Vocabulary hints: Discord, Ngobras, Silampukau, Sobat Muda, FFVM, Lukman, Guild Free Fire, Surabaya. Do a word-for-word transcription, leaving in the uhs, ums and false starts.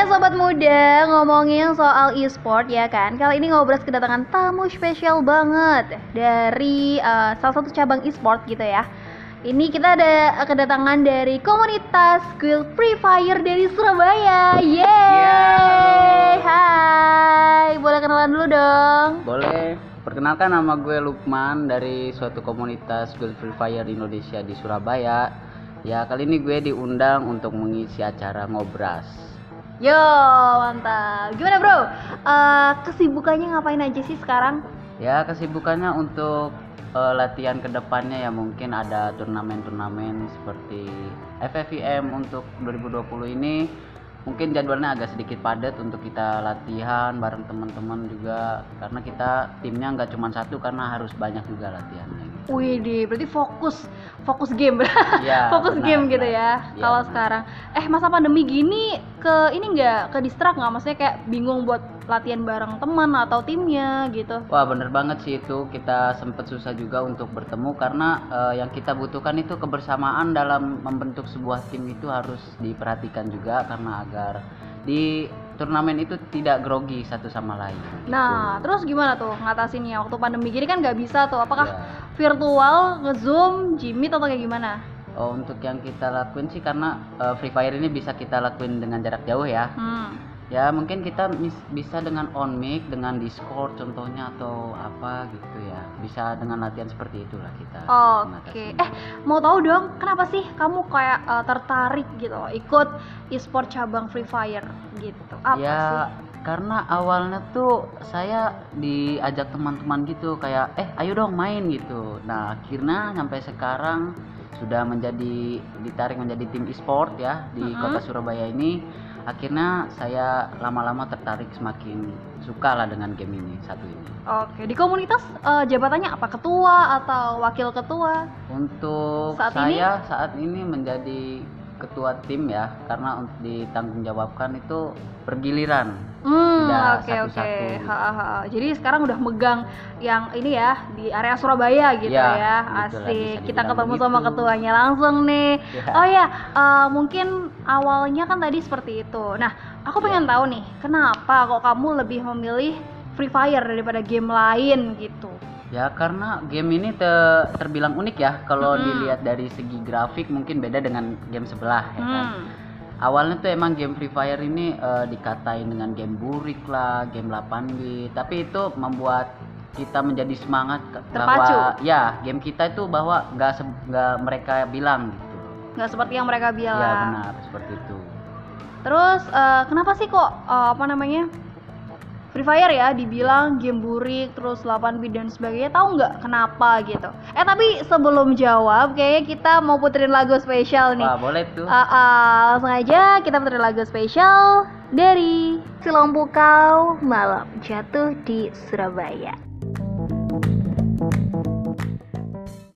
Oke sobat muda, ngomongin soal e-sport ya kan. Kali ini ngobrol kedatangan tamu spesial banget dari uh, salah satu cabang e-sport gitu ya. Ini kita ada kedatangan dari komunitas Guild Free Fire dari Surabaya. Yeay. Yeah, hai, boleh kenalan dulu dong? Boleh. Perkenalkan, nama gue Lukman dari suatu komunitas Guild Free Fire Indonesia di Surabaya. Ya, kali ini gue diundang untuk mengisi acara ngobras. Yo, mantap. Gimana bro? Uh, kesibukannya ngapain aja sih sekarang? Ya, kesibukannya untuk uh, latihan kedepannya ya, mungkin ada turnamen-turnamen seperti F F V M untuk dua ribu dua puluh ini. Mungkin jadwalnya agak sedikit padat untuk kita latihan bareng teman-teman juga, karena kita timnya nggak cuma satu, karena harus banyak juga latihannya. Wih deh, berarti fokus fokus game, ya, fokus benar, game benar. Gitu ya. Ya, kalau sekarang, eh masa pandemi gini ke ini nggak ke distract nggak? Maksudnya kayak bingung buat latihan bareng teman atau timnya gitu? Wah bener banget sih itu, kita sempet susah juga untuk bertemu karena uh, yang kita butuhkan itu kebersamaan dalam membentuk sebuah tim, itu harus diperhatikan juga karena agar di turnamen itu tidak grogi satu sama lain. Nah, gitu. Terus gimana tuh ngatasinnya? Waktu pandemi gini kan nggak bisa tuh, apakah ya. Virtual, nge-zoom, jimit atau kayak gimana? Oh, untuk yang kita lakuin sih karena uh, Free Fire ini bisa kita lakuin dengan jarak jauh ya. Hmm. Ya mungkin kita bisa dengan on mic, dengan Discord contohnya atau apa gitu ya. Bisa dengan latihan seperti itulah kita. Oh, oke. Okay. Eh, mau tahu dong, kenapa sih kamu kayak uh, tertarik gitu ikut e-sport cabang Free Fire gitu? Apa ya, sih? Karena awalnya tuh saya diajak teman-teman gitu kayak eh ayo dong main gitu. Nah, akhirnya sampai sekarang sudah menjadi ditarik menjadi tim e-sport ya di mm-hmm. Kota Surabaya ini. Akhirnya saya lama-lama tertarik, semakin suka lah dengan game ini satu ini. Oke, di komunitas uh, jabatannya apa? Ketua atau wakil ketua? Untuk saat saya ini? Saat ini menjadi ketua tim ya, karena ditanggung jawabkan itu bergiliran. Hmm, oke oke. Jadi sekarang udah megang yang ini ya di area Surabaya gitu ya. Ya. Asik. Kita ketemu begitu. Sama ketuanya langsung nih. Ya. Oh ya, uh, mungkin awalnya kan tadi seperti itu. Nah, aku pengen ya. Tahu nih, kenapa kok kamu lebih memilih Free Fire daripada game lain gitu? Ya karena game ini te, terbilang unik ya kalau hmm. dilihat dari segi grafik, mungkin beda dengan game sebelah ya kan. Hmm. Awalnya tuh emang game Free Fire ini uh, dikatain dengan game burik lah, game delapan bit, tapi itu membuat kita menjadi semangat terpacu. Bahwa ya game kita itu bahwa nggak nggak mereka bilang gitu, nggak seperti yang mereka bilang. Ya benar seperti itu. Terus uh, kenapa sih kok uh, apa namanya Free Fire ya dibilang game burik, terus delapan bit dan sebagainya, tahu nggak kenapa gitu? Eh tapi sebelum jawab kayaknya kita mau puterin lagu spesial nih. Wah boleh tuh. Uh, uh, langsung aja kita puterin lagu spesial dari Silampukau, Malam Jatuh di Surabaya.